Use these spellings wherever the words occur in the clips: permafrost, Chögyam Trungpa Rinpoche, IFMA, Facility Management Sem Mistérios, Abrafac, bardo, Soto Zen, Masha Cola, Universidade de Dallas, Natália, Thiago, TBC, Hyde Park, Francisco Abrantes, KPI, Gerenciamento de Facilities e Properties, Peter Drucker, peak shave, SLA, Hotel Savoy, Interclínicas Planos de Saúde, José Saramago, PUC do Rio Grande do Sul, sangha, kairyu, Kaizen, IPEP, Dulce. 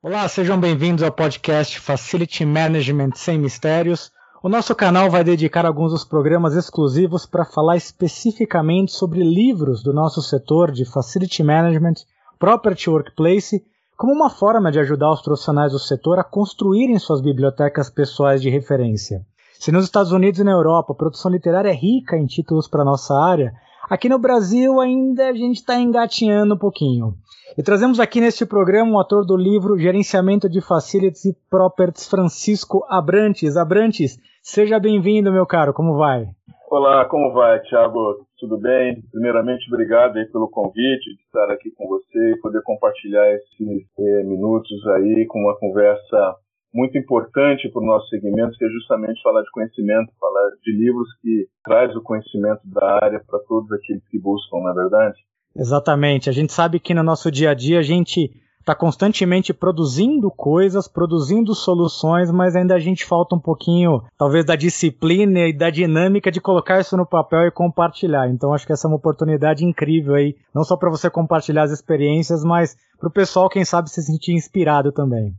Olá, sejam bem-vindos ao podcast Facility Management Sem Mistérios. O nosso canal vai dedicar alguns dos programas exclusivos para falar especificamente sobre livros do nosso setor de Facility Management, Property Workplace, como uma forma de ajudar os profissionais do setor a construírem suas bibliotecas pessoais de referência. Se nos Estados Unidos e na Europa a produção literária é rica em títulos para a nossa área, aqui no Brasil ainda a gente está engatinhando um pouquinho. E trazemos aqui neste programa o autor do livro Gerenciamento de Facilities e Properties, Francisco Abrantes. Abrantes, seja bem-vindo, meu caro. Como vai? Olá, como vai, Thiago? Tudo bem? Primeiramente, obrigado aí pelo convite de estar aqui com você e poder compartilhar esses minutos aí com uma conversa muito importante para o nosso segmento, que é justamente falar de conhecimento, falar de livros que traz o conhecimento da área para todos aqueles que buscam, não é verdade? Exatamente. A gente sabe que no nosso dia a dia a gente está constantemente produzindo coisas, produzindo soluções, mas ainda a gente falta um pouquinho, talvez, da disciplina e da dinâmica de colocar isso no papel e compartilhar. Então, acho que essa é uma oportunidade incrível aí, não só para você compartilhar as experiências, mas para o pessoal, quem sabe, se sentir inspirado também.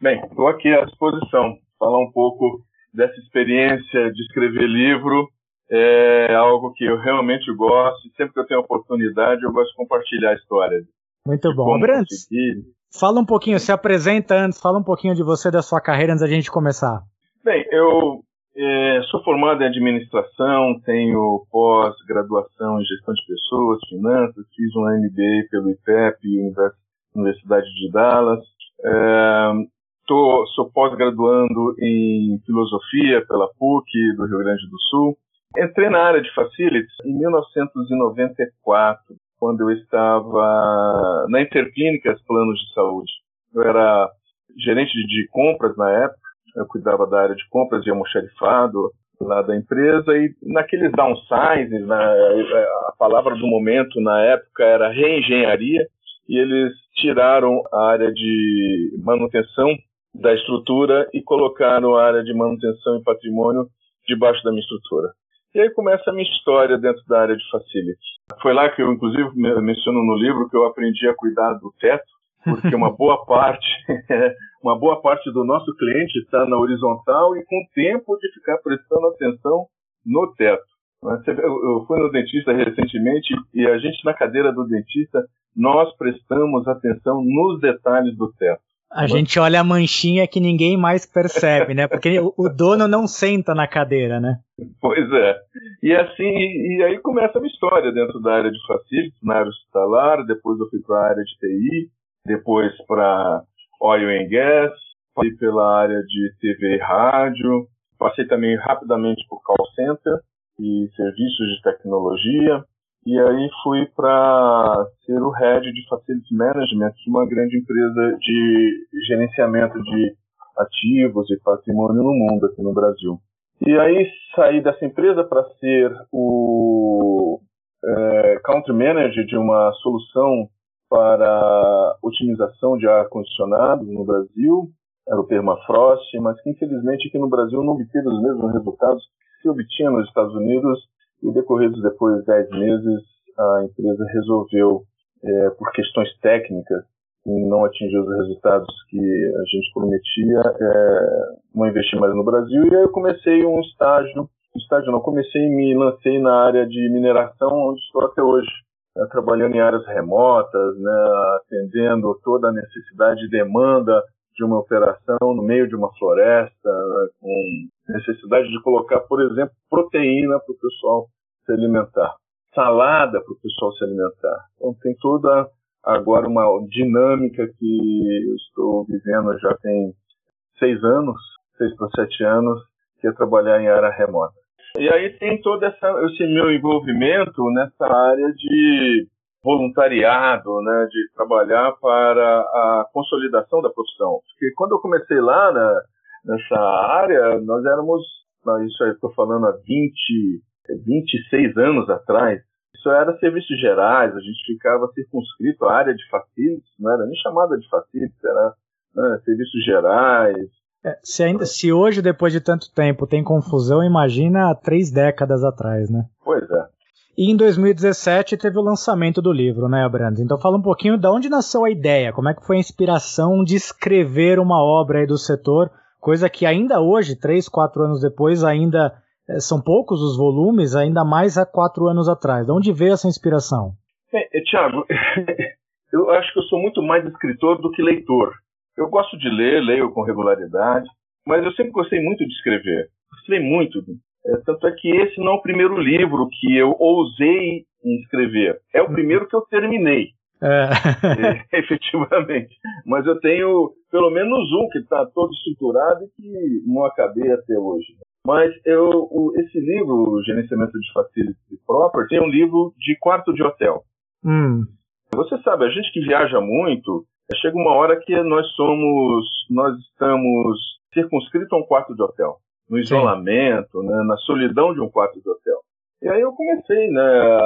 Bem, estou aqui à disposição. Falar um pouco dessa experiência de escrever livro é algo que eu realmente gosto. Sempre que eu tenho oportunidade, eu gosto de compartilhar histórias. Muito bom. Abrantes, fala um pouquinho, se apresenta antes, fala um pouquinho de você, da sua carreira, antes da gente começar. Bem, eu sou formado em administração, tenho pós-graduação em gestão de pessoas, finanças, fiz um MBA pelo IPEP, Universidade de Dallas. Sou pós-graduando em filosofia pela PUC do Rio Grande do Sul. Entrei na área de facilities em 1994, quando eu estava na Interclínicas Planos de Saúde. Eu era gerente de compras na época, eu cuidava da área de compras e almoxarifado lá da empresa, e naqueles downsizes, a palavra do momento na época era reengenharia, e eles tiraram a área de manutenção da estrutura e colocaram a área de manutenção e patrimônio debaixo da minha estrutura. E aí começa a minha história dentro da área de facilities. Foi lá que eu, inclusive, menciono no livro que eu aprendi a cuidar do teto, porque uma boa parte do nosso cliente está na horizontal e com tempo de ficar prestando atenção no teto. Eu fui no dentista recentemente e a gente, na cadeira do dentista, nós prestamos atenção nos detalhes do teto. A gente olha a manchinha que ninguém mais percebe, né? Porque o dono não senta na cadeira, né? Pois é. E assim, e aí começa a minha história dentro da área de facilities, na área hospitalar, depois eu fui para a área de TI, depois para oil and gas, fui pela área de TV e rádio, passei também rapidamente por call center e serviços de tecnologia, e aí fui para ser o head de Facility Management de uma grande empresa de gerenciamento de ativos e patrimônio no mundo, aqui no Brasil. E aí saí dessa empresa para ser o Country Manager de uma solução para otimização de ar-condicionado no Brasil, era o permafrost, mas que infelizmente aqui no Brasil não obteve os mesmos resultados que obtinha nos Estados Unidos, e decorridos depois de 10 meses, a empresa resolveu, por questões técnicas, e não atingir os resultados que a gente prometia, não investir mais no Brasil. E aí eu comecei me lancei na área de mineração, onde estou até hoje, trabalhando em áreas remotas, né, atendendo toda a necessidade e demanda de uma operação no meio de uma floresta, com necessidade de colocar, por exemplo, proteína para o pessoal se alimentar, salada para o pessoal se alimentar. Então tem toda agora uma dinâmica que eu estou vivendo já tem 6 para 7 anos, que é trabalhar em área remota. E aí tem todo esse meu envolvimento nessa área de voluntariado, né, de trabalhar para a consolidação da profissão. Porque quando eu comecei lá nessa área, nós éramos, isso aí estou falando há 26 anos atrás, isso era serviços gerais, a gente ficava circunscrito à área de facilities, não era nem chamada de facilities, era serviços gerais. Se hoje, depois de tanto tempo, tem confusão, imagina há 3 décadas atrás, né? Pois é. E em 2017 teve o lançamento do livro, né, Abrantes? Então fala um pouquinho de onde nasceu a ideia, como é que foi a inspiração de escrever uma obra aí do setor, coisa que ainda hoje, 3, 4 anos depois, ainda são poucos os volumes, ainda mais há 4 anos atrás. De onde veio essa inspiração? Thiago, eu acho que eu sou muito mais escritor do que leitor. Eu gosto de ler, leio com regularidade, mas eu sempre gostei muito de escrever. Gostei muito. Tanto é que esse não é o primeiro livro que eu ousei em escrever. É o primeiro que eu terminei, efetivamente. Mas eu tenho pelo menos um que está todo estruturado e que não acabei até hoje. Mas esse livro, o Gerenciamento de Facilities e Properties, é um livro de quarto de hotel. Você sabe, a gente que viaja muito, chega uma hora que nós estamos circunscritos a um quarto de hotel. No isolamento, né, na solidão de um quarto de hotel. E aí eu comecei, né,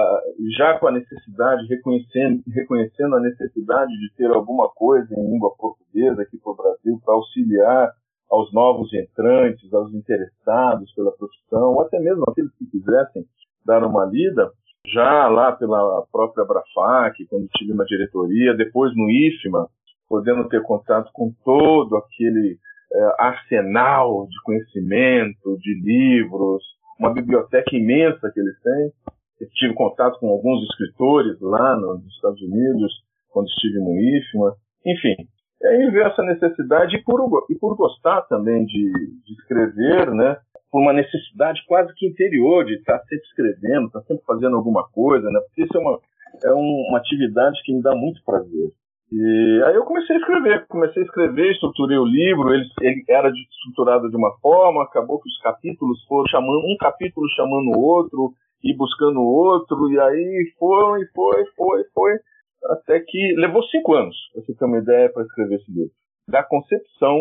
já com a necessidade, reconhecendo a necessidade de ter alguma coisa em língua portuguesa aqui para o Brasil, para auxiliar aos novos entrantes, aos interessados pela profissão, ou até mesmo aqueles que quisessem dar uma lida, já lá pela própria Abrafac, quando tive uma diretoria, depois no IFMA, podendo ter contato com todo aquele arsenal de conhecimento, de livros, uma biblioteca imensa que eles têm. Eu tive contato com alguns escritores lá nos Estados Unidos, quando estive no IFMA, enfim. E aí veio essa necessidade, e por gostar também de escrever, né, por uma necessidade quase que interior de estar sempre escrevendo, estar sempre fazendo alguma coisa, né, porque isso é uma atividade que me dá muito prazer. E aí eu comecei a escrever, estruturei o livro, ele era estruturado de uma forma, acabou que os capítulos foram chamando, um capítulo chamando o outro, e buscando o outro, e aí foi, até que levou 5 anos, pra você ter uma ideia, para escrever esse livro. Da concepção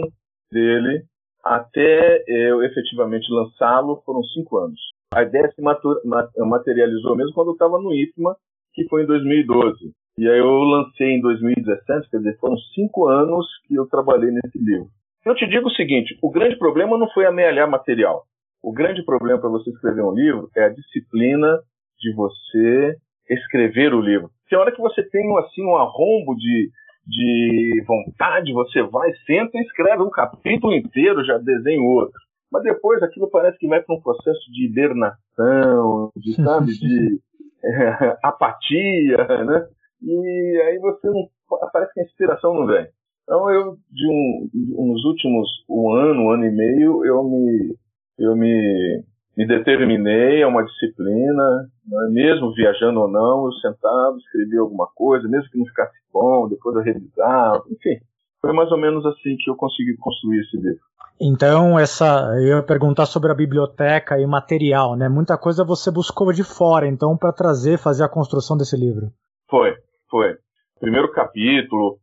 dele até eu efetivamente lançá-lo, foram 5 anos. A ideia se materializou mesmo quando eu estava no IFMA, que foi em 2012. E aí eu lancei em 2017, quer dizer, foram 5 anos que eu trabalhei nesse livro. Eu te digo o seguinte, o grande problema não foi amealhar material. O grande problema para você escrever um livro é a disciplina de você escrever o livro. Tem hora que você tem assim, um arrombo de vontade, você vai, senta e escreve um capítulo inteiro, já desenha outro. Mas depois aquilo parece que vai para um processo de hibernação, de apatia, né? E aí parece que a inspiração não vem. Então eu, nos últimos um ano e meio, eu me determinei a uma disciplina, né? Mesmo viajando ou não, eu sentava, escrevia alguma coisa, mesmo que não ficasse bom, depois eu revisava, enfim. Foi mais ou menos assim que eu consegui construir esse livro. Então, eu ia perguntar sobre a biblioteca e material, né? Muita coisa você buscou de fora, então, para fazer a construção desse livro. Foi. Primeiro capítulo,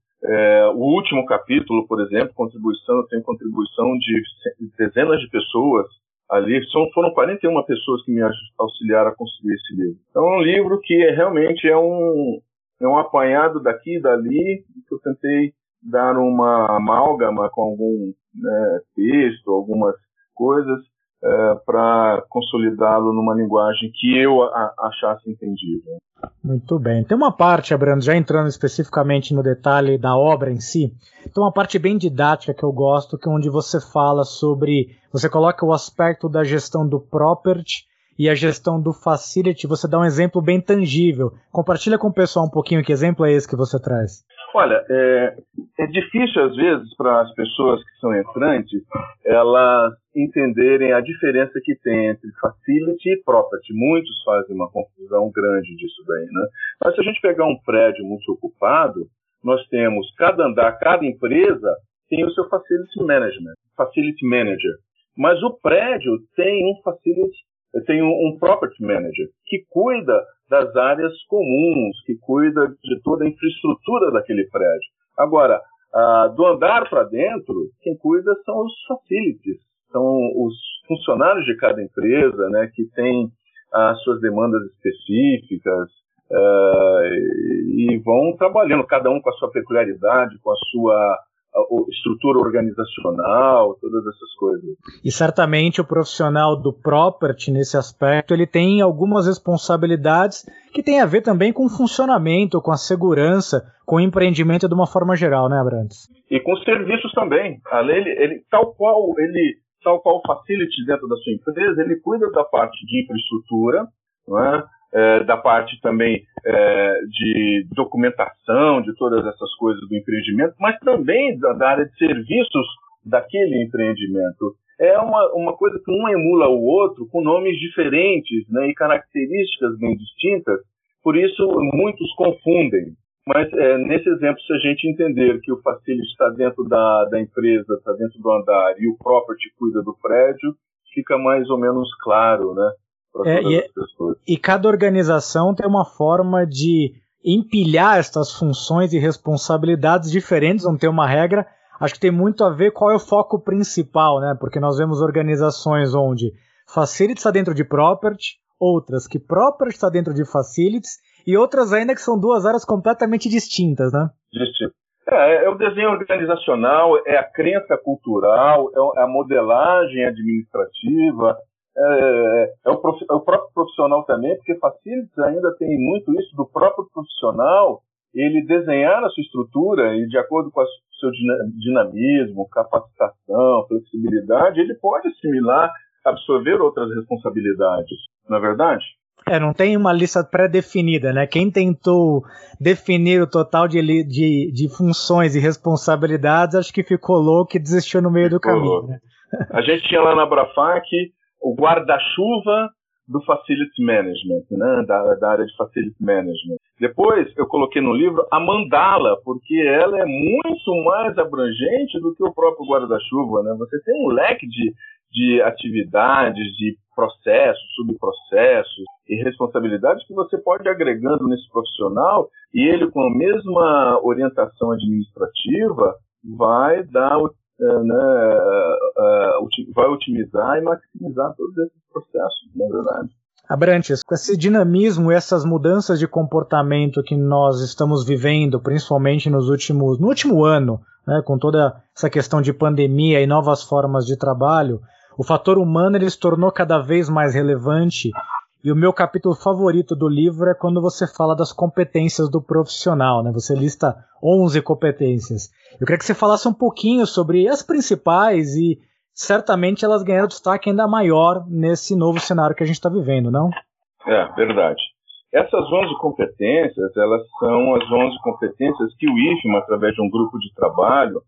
o último capítulo, por exemplo, eu tenho contribuição de dezenas de pessoas ali, foram 41 pessoas que me auxiliaram a construir esse livro. Então é um livro que realmente é um apanhado daqui e dali, que eu tentei dar uma amálgama com algum, né, texto, algumas coisas, para consolidá-lo numa linguagem que eu achasse entendível. Muito bem. Tem uma parte, Abrantes, já entrando especificamente no detalhe da obra em si, tem uma parte bem didática que eu gosto, que é onde você fala sobre... Você coloca o aspecto da gestão do property e a gestão do facility, você dá um exemplo bem tangível. Compartilha com o pessoal um pouquinho que exemplo é esse que você traz. Olha, é difícil às vezes para as pessoas que são entrantes elas entenderem a diferença que tem entre facility e property. Muitos fazem uma confusão grande disso daí, né? Mas se a gente pegar um prédio multiocupado, nós temos cada andar, cada empresa tem o seu facility manager. Mas o prédio tem um property manager que cuida das áreas comuns, que cuida de toda a infraestrutura daquele prédio. Agora, do andar para dentro, quem cuida são os facilities, são os funcionários de cada empresa, né, que tem as suas demandas específicas e vão trabalhando, cada um com a sua peculiaridade, com a sua estrutura organizacional, todas essas coisas. E certamente o profissional do property, nesse aspecto, ele tem algumas responsabilidades que tem a ver também com o funcionamento, com a segurança, com o empreendimento de uma forma geral, né, Abrantes? E com os serviços também. A lei, tal qual o facility dentro da sua empresa, ele cuida da parte de infraestrutura, não é? Da parte também de documentação, de todas essas coisas do empreendimento, mas também da área de serviços daquele empreendimento. É uma coisa que um emula o outro com nomes diferentes, né, e características bem distintas, por isso muitos confundem. Mas nesse exemplo, se a gente entender que o facility está dentro da empresa, está dentro do andar, e o property cuida do prédio, fica mais ou menos claro, né? E cada organização tem uma forma de empilhar estas funções e responsabilidades diferentes, não tem uma regra. Acho que tem muito a ver qual é o foco principal, né? Porque nós vemos organizações onde facility está dentro de property, outras que property está dentro de facilities e outras ainda que são duas áreas completamente distintas, né? É o desenho organizacional, é a crença cultural, é a modelagem administrativa. É o próprio profissional também, porque Facilities ainda tem muito isso do próprio profissional, ele desenhar a sua estrutura e de acordo com o seu dinamismo, capacitação, flexibilidade, ele pode assimilar, absorver outras responsabilidades, não é verdade? Não tem uma lista pré-definida, né? Quem tentou definir o total de funções e responsabilidades, acho que ficou louco e desistiu no meio do caminho, né? A gente tinha lá na Abrafac o guarda-chuva do Facility Management, né? da área de Facility Management. Depois eu coloquei no livro a mandala, porque ela é muito mais abrangente do que o próprio guarda-chuva, né? Você tem um leque de atividades, de processos, subprocessos e responsabilidades que você pode ir agregando nesse profissional e ele, com a mesma orientação administrativa, vai dar o vai otimizar e maximizar todos esses processos, na verdade. Abrantes, com esse dinamismo e essas mudanças de comportamento que nós estamos vivendo, principalmente no último ano, né, com toda essa questão de pandemia e novas formas de trabalho, o fator humano ele se tornou cada vez mais relevante. E o meu capítulo favorito do livro é quando você fala das competências do profissional, né? Você lista 11 competências. Eu queria que você falasse um pouquinho sobre as principais e certamente elas ganharam destaque ainda maior nesse novo cenário que a gente está vivendo, não? Verdade. Essas 11 competências, elas são as 11 competências que o IFMA, através de um grupo de trabalho,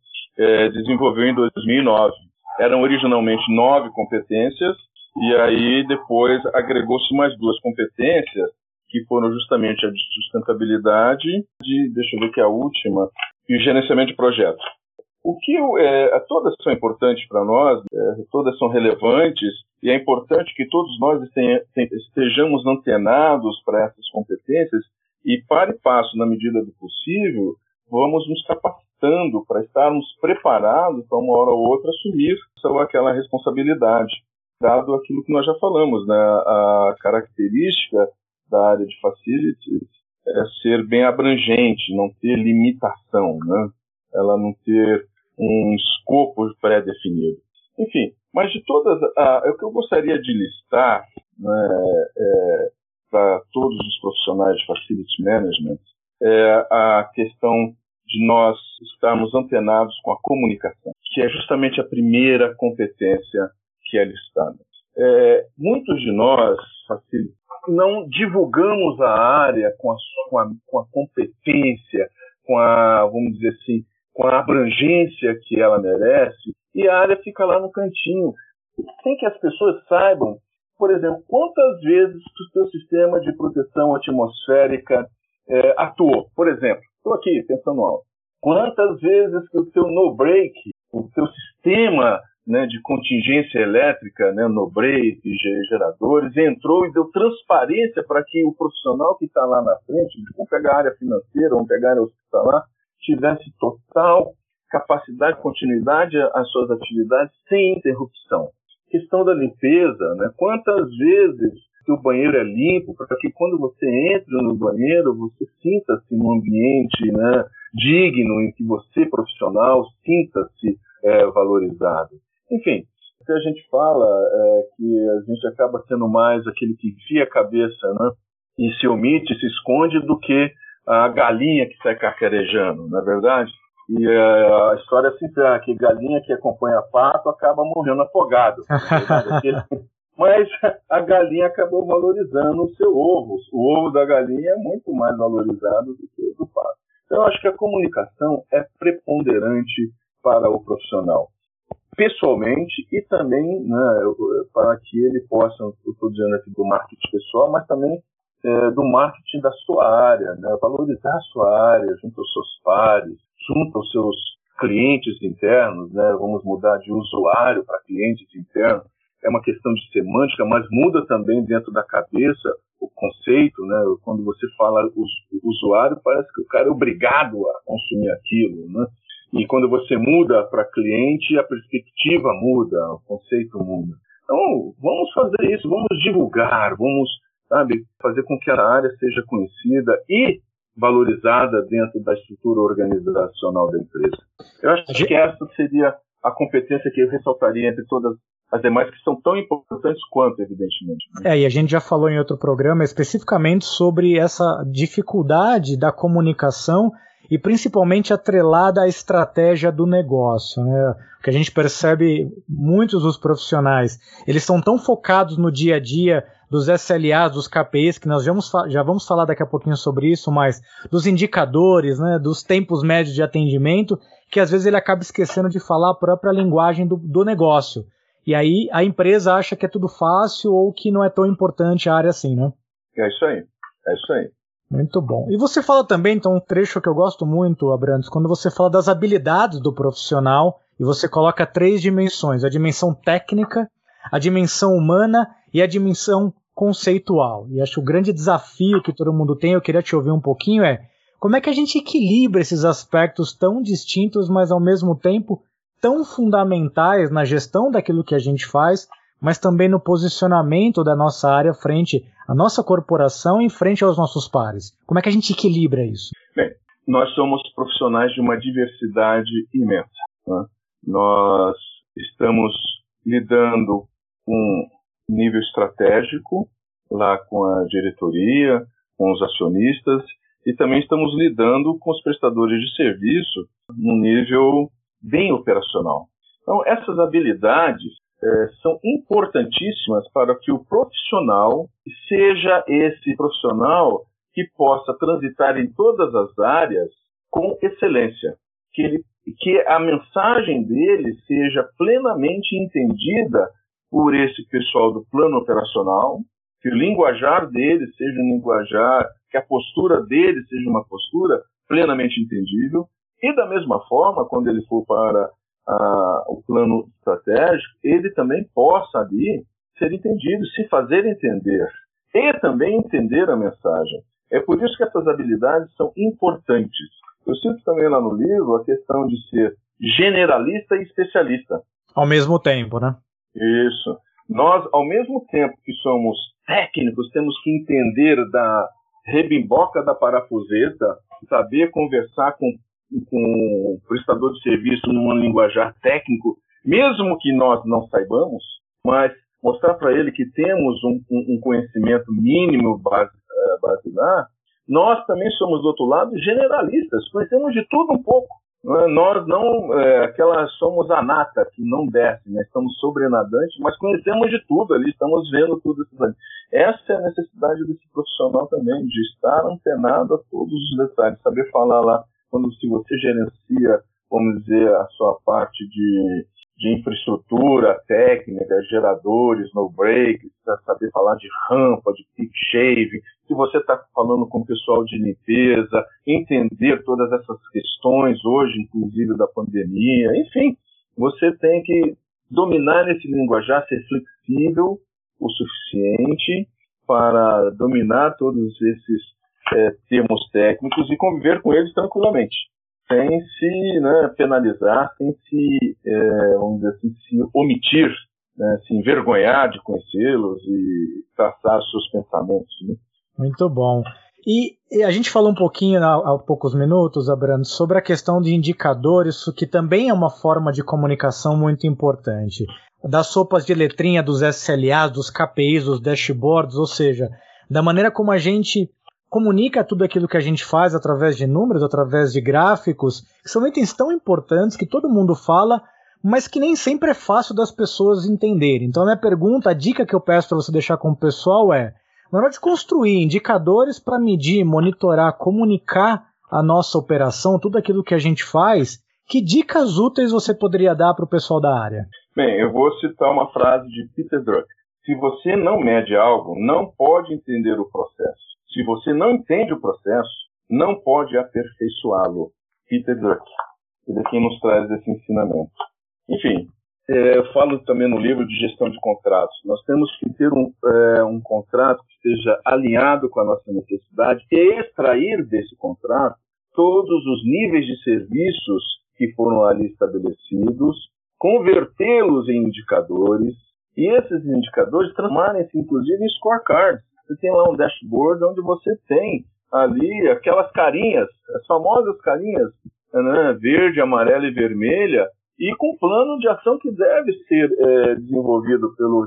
desenvolveu em 2009. Eram originalmente 9 competências, e aí depois agregou-se mais 2 competências, que foram justamente a de sustentabilidade e, deixa eu ver que é a última, e o gerenciamento de projetos. Todas são importantes para nós, todas são relevantes, e é importante que todos nós estejamos antenados para essas competências e, para e passo, na medida do possível, vamos nos capacitando para estarmos preparados para uma hora ou outra assumir aquela responsabilidade. Dado aquilo que nós já falamos, né? A característica da área de facilities é ser bem abrangente, não ter limitação, né? Ela não ter um escopo pré-definido. Enfim, mas de todas, o que eu gostaria de listar, né, para todos os profissionais de facility management é a questão de nós estarmos antenados com a comunicação, que é justamente a primeira competência que é listada. Muitos de nós não divulgamos a área com a competência, vamos dizer assim, com a abrangência que ela merece, e a área fica lá no cantinho, sem que as pessoas saibam, por exemplo, quantas vezes o seu sistema de proteção atmosférica atuou. Por exemplo, estou aqui pensando alto. Quantas vezes que o seu no-break, o seu sistema, né, de contingência elétrica, né, no break, geradores, entrou e deu transparência para que o profissional que está lá na frente, vamos pegar a área financeira, vamos pegar a área hospitalar, tivesse total capacidade, continuidade às suas atividades sem interrupção. Questão da limpeza, né, quantas vezes o banheiro é limpo, para que quando você entre no banheiro, você sinta-se num ambiente, né, digno, em que você, profissional, sinta-se valorizado. Enfim, se a gente fala que a gente acaba sendo mais aquele que enfia a cabeça, né, e se omite, se esconde, do que a galinha que sai carcarejando, não é verdade? E a história é sincera, que galinha que acompanha pato acaba morrendo afogado. Mas a galinha acabou valorizando o seu ovo. O ovo da galinha é muito mais valorizado do que o do pato. Então, eu acho que a comunicação é preponderante para o profissional, pessoalmente, e também, né, para que ele possa, eu estou dizendo aqui do marketing pessoal, mas também do marketing da sua área, né, valorizar a sua área junto aos seus pares, junto aos seus clientes internos, né, vamos mudar de usuário para clientes internos, é uma questão de semântica, mas muda também dentro da cabeça o conceito, né, quando você fala usuário, parece que o cara é obrigado a consumir aquilo, né, e quando você muda para cliente, a perspectiva muda, o conceito muda. Então, vamos fazer isso, vamos divulgar, vamos, sabe, fazer com que a área seja conhecida e valorizada dentro da estrutura organizacional da empresa. Eu acho que essa seria a competência que eu ressaltaria entre todas as demais, que são tão importantes quanto, evidentemente. E a gente já falou em outro programa especificamente sobre essa dificuldade da comunicação e principalmente atrelada à estratégia do negócio, né? Que a gente percebe muitos dos profissionais, eles são tão focados no dia a dia dos SLAs, dos KPIs, que nós já vamos falar daqui a pouquinho sobre isso, mas dos indicadores, né, dos tempos médios de atendimento, que às vezes ele acaba esquecendo de falar a própria linguagem do negócio. E aí a empresa acha que é tudo fácil ou que não é tão importante a área assim, né? É isso aí. Muito bom. E você fala também, então, um trecho que eu gosto muito, Abrantes, quando você fala das habilidades do profissional e você coloca 3 dimensões: a dimensão técnica, a dimensão humana e a dimensão conceitual. E acho que o grande desafio que todo mundo tem, eu queria te ouvir um pouquinho, é como é que a gente equilibra esses aspectos tão distintos, mas ao mesmo tempo tão fundamentais na gestão daquilo que a gente faz, mas também no posicionamento da nossa área frente à nossa corporação e frente aos nossos pares. Como é que a gente equilibra isso? Bem, nós somos profissionais de uma diversidade imensa, né? Nós estamos lidando com nível estratégico, lá com a diretoria, com os acionistas, e também estamos lidando com os prestadores de serviço num nível bem operacional. Então, essas habilidades são importantíssimas para que o profissional seja esse profissional que possa transitar em todas as áreas com excelência, que a mensagem dele seja plenamente entendida por esse pessoal do plano operacional, que o linguajar dele seja um linguajar, que a postura dele seja uma postura plenamente entendível, e da mesma forma, quando ele for para o plano estratégico, ele também possa ali ser entendido, se fazer entender e também entender a mensagem. É por isso que essas habilidades são importantes. Eu cito também lá no livro a questão de ser generalista e especialista ao mesmo tempo, né? Isso. Nós, ao mesmo tempo que somos técnicos, temos que entender da rebimboca da parafuseta, saber conversar com o prestador de serviço num linguajar técnico, mesmo que nós não saibamos, mas mostrar para ele que temos um conhecimento mínimo basilar. Nós também somos, do outro lado, generalistas, conhecemos de tudo um pouco. Nós não, somos a nata que não desce, né? Estamos sobrenadantes, mas conhecemos de tudo ali, estamos vendo tudo isso ali. Essa é a necessidade desse profissional também, de estar antenado a todos os detalhes, saber falar lá. Quando se você gerencia, vamos dizer, a sua parte de infraestrutura técnica, geradores, no break, saber falar de rampa, de peak shave, se você está falando com o pessoal de limpeza, entender todas essas questões hoje, inclusive da pandemia, enfim, você tem que dominar esse linguajar, ser flexível o suficiente para dominar todos esses termos técnicos e conviver com eles tranquilamente, sem se penalizar, sem se, vamos dizer assim, se omitir, né, se envergonhar de conhecê-los e traçar seus pensamentos, né? Muito bom. E a gente falou um pouquinho há poucos minutos, Abrantes, sobre a questão de indicadores, que também é uma forma de comunicação muito importante. Das sopas de letrinha, dos SLAs, dos KPIs, dos dashboards, ou seja, da maneira como a gente comunica tudo aquilo que a gente faz através de números, através de gráficos, que são itens tão importantes que todo mundo fala, mas que nem sempre é fácil das pessoas entenderem. Então a minha pergunta, a dica que eu peço para você deixar com o pessoal é: na hora de construir indicadores para medir, monitorar, comunicar a nossa operação, tudo aquilo que a gente faz, que dicas úteis você poderia dar para o pessoal da área? Bem, eu vou citar uma frase de Peter Drucker. Se você não mede algo, não pode entender o processo. Se você não entende o processo, não pode aperfeiçoá-lo. Peter Drucker. Ele aqui nos traz esse ensinamento. Enfim, eu falo também no livro de gestão de contratos. Nós temos que ter um contrato que esteja alinhado com a nossa necessidade e extrair desse contrato todos os níveis de serviços que foram ali estabelecidos, convertê-los em indicadores e esses indicadores transformarem-se, inclusive, em scorecards. Você tem lá um dashboard onde você tem ali aquelas carinhas, as famosas carinhas, né, verde, amarela e vermelha, e com um plano de ação que deve ser desenvolvido pelo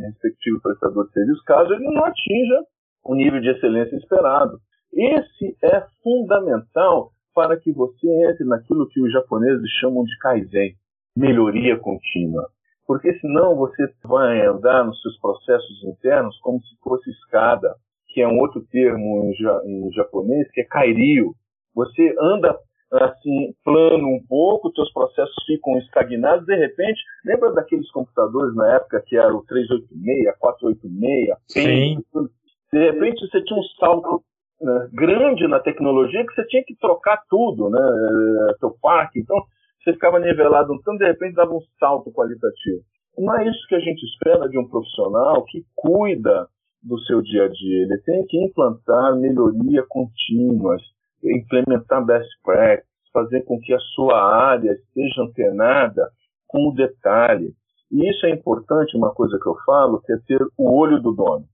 respectivo prestador de serviço, caso ele não atinja o nível de excelência esperado. Esse é fundamental para que você entre naquilo que os japoneses chamam de Kaizen, melhoria contínua. Porque senão você vai andar nos seus processos internos como se fosse escada, que é um outro termo em japonês, que é kairyu. Você anda assim, plano um pouco, teus processos ficam estagnados, de repente, lembra daqueles computadores na época que era o 386, 486, sim. De repente você tinha um salto, né, grande na tecnologia, que você tinha que trocar tudo, né, teu parque, então você ficava nivelado um tanto, de repente dava um salto qualitativo. Não é isso que a gente espera de um profissional que cuida do seu dia a dia. Ele tem que implantar melhoria contínua, implementar best practices, fazer com que a sua área esteja antenada com o detalhe. E isso é importante, uma coisa que eu falo, que é ter o olho do dono.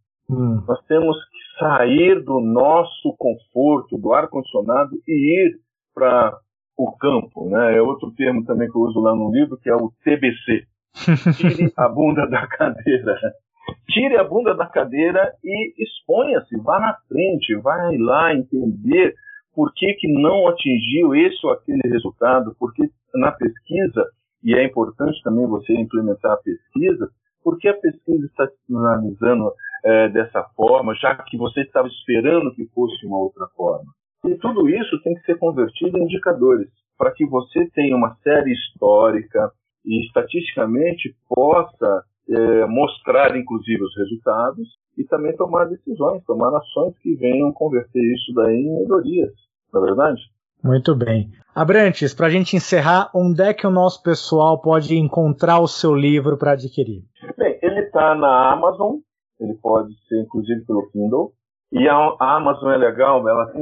Nós temos que sair do nosso conforto, do ar-condicionado, e ir para o campo, né? É outro termo também que eu uso lá no livro, que é o TBC. Tire a bunda da cadeira. Tire a bunda da cadeira e exponha-se, vá na frente, vai lá entender por que que não atingiu esse ou aquele resultado, porque na pesquisa, e é importante também você implementar a pesquisa, porque a pesquisa está se analisando dessa forma, já que você estava esperando que fosse uma outra forma. E tudo isso tem que ser convertido em indicadores, para que você tenha uma série histórica e estatisticamente possa mostrar, inclusive, os resultados e também tomar decisões, tomar ações que venham converter isso daí em melhorias, não é verdade? Muito bem. Abrantes, para a gente encerrar, onde é que o nosso pessoal pode encontrar o seu livro para adquirir? Bem, ele está na Amazon, ele pode ser, inclusive, pelo Kindle, e a Amazon é legal, ela tem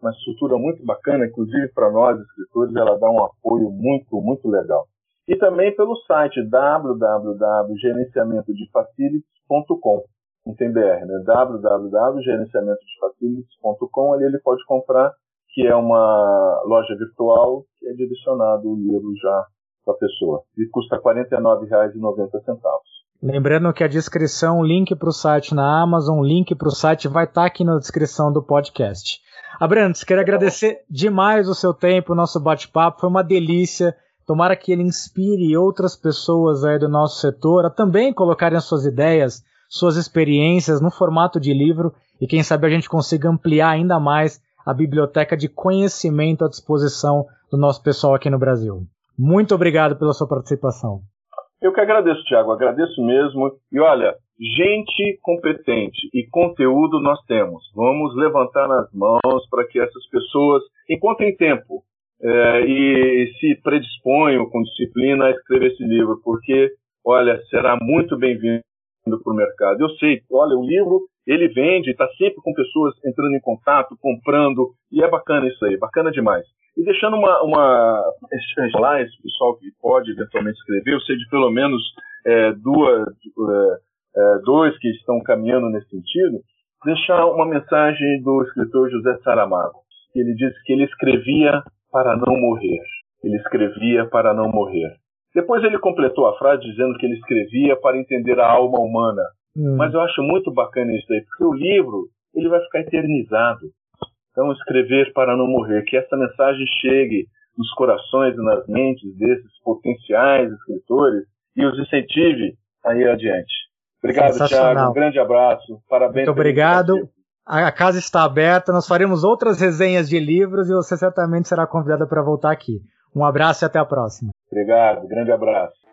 uma estrutura muito bacana, inclusive para nós, escritores, ela dá um apoio muito, muito legal. E também pelo site www.gerenciamentodefacilities.com, não tem BR, né? www.gerenciamentodefacilities.com, ali ele pode comprar, que é uma loja virtual que é direcionado o livro já para a pessoa. E custa R$ 49,90. Lembrando que a descrição, link para o site na Amazon, link para o site vai estar aqui na descrição do podcast. Abrantes, quero agradecer demais o seu tempo, o nosso bate-papo, foi uma delícia. Tomara que ele inspire outras pessoas aí do nosso setor a também colocarem suas ideias, suas experiências no formato de livro e quem sabe a gente consiga ampliar ainda mais a biblioteca de conhecimento à disposição do nosso pessoal aqui no Brasil. Muito obrigado pela sua participação. Eu que agradeço, Thiago, agradeço mesmo. E olha, gente competente e conteúdo nós temos. Vamos levantar as mãos para que essas pessoas encontrem tempo. E se predisponho com disciplina a escrever esse livro, porque, olha, será muito bem-vindo para o mercado. Eu sei, olha, o livro, ele vende, está sempre com pessoas entrando em contato, comprando, e é bacana isso aí, bacana demais. E deixando lá, esse pessoal que pode eventualmente escrever, eu sei de pelo menos dois que estão caminhando nesse sentido, deixar uma mensagem do escritor José Saramago. Ele diz que ele escrevia para não morrer. Ele escrevia para não morrer. Depois ele completou a frase dizendo que ele escrevia para entender a alma humana. Mas eu acho muito bacana isso aí, porque o livro ele vai ficar eternizado. Então, escrever para não morrer, que essa mensagem chegue nos corações e nas mentes desses potenciais escritores e os incentive a ir adiante. Obrigado, Thiago. Um grande abraço. Parabéns. Muito obrigado. A casa está aberta. Nós faremos outras resenhas de livros e você certamente será convidado para voltar aqui. Um abraço e até a próxima. Obrigado. Grande abraço.